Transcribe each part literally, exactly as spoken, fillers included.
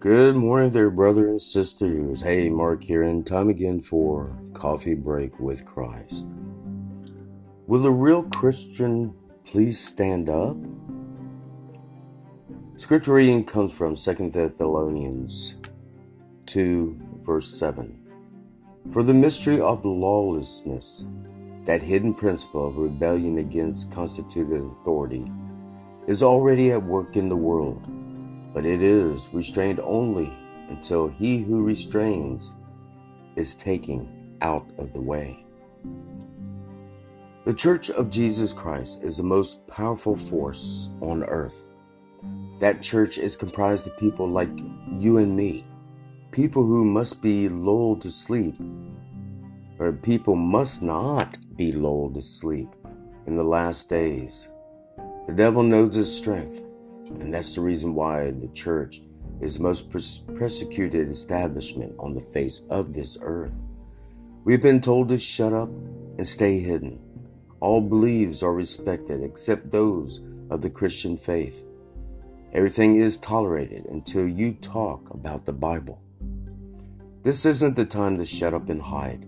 Good morning there, brother and sisters. Hey, Mark here, and time again for Coffee Break with Christ. Will a real Christian please stand up? Scripture reading comes from Second Thessalonians two, verse seven. For the mystery of lawlessness, that hidden principle of rebellion against constituted authority, is already at work in the world. But it is restrained only until he who restrains is taken out of the way. The Church of Jesus Christ is the most powerful force on earth. That church is comprised of people like you and me, people who must be lulled to sleep, or people must not be lulled to sleep in the last days. The devil knows his strength. And that's the reason why the church is the most pers- persecuted establishment on the face of this earth. We've been told to shut up and stay hidden. All beliefs are respected except those of the Christian faith. Everything is tolerated until you talk about the Bible. This isn't the time to shut up and hide.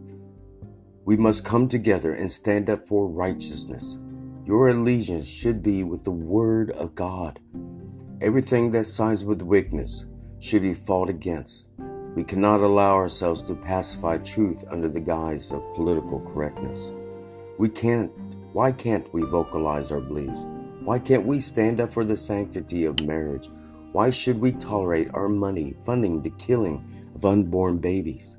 We must come together and stand up for righteousness. Your allegiance should be with the Word of God. Everything that sides with weakness should be fought against. We cannot allow ourselves to pacify truth under the guise of political correctness. We can't. Why can't we vocalize our beliefs? Why can't we stand up for the sanctity of marriage? Why should we tolerate our money funding the killing of unborn babies?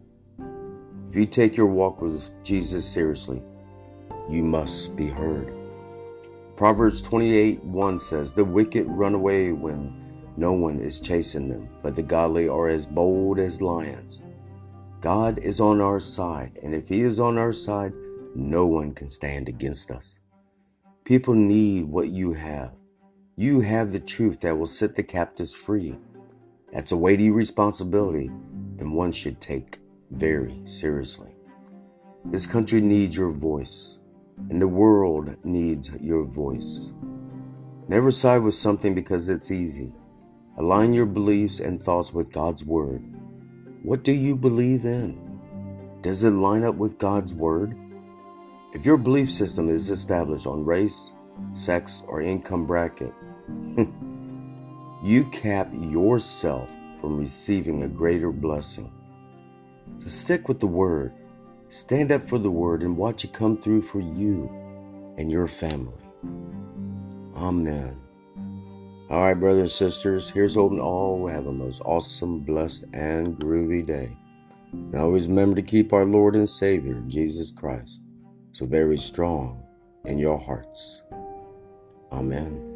If you take your walk with Jesus seriously, you must be heard. Proverbs twenty-eight one says, the wicked run away when no one is chasing them, but the godly are as bold as lions. God is on our side, and if he is on our side, no one can stand against us. People need what you have. You have the truth that will set the captives free. That's a weighty responsibility, and one should take very seriously. This country needs your voice. And the world needs your voice. Never side with something because it's easy. Align your beliefs and thoughts with God's Word. What do you believe in? Does it line up with God's Word? If your belief system is established on race, sex, or income bracket, you cap yourself from receiving a greater blessing. So stick with the Word. Stand up for the Word and watch it come through for you and your family. Amen. All right, brothers and sisters, here's hoping all have a most awesome, blessed, and groovy day. And always remember to keep our Lord and Savior, Jesus Christ, so very strong in your hearts. Amen.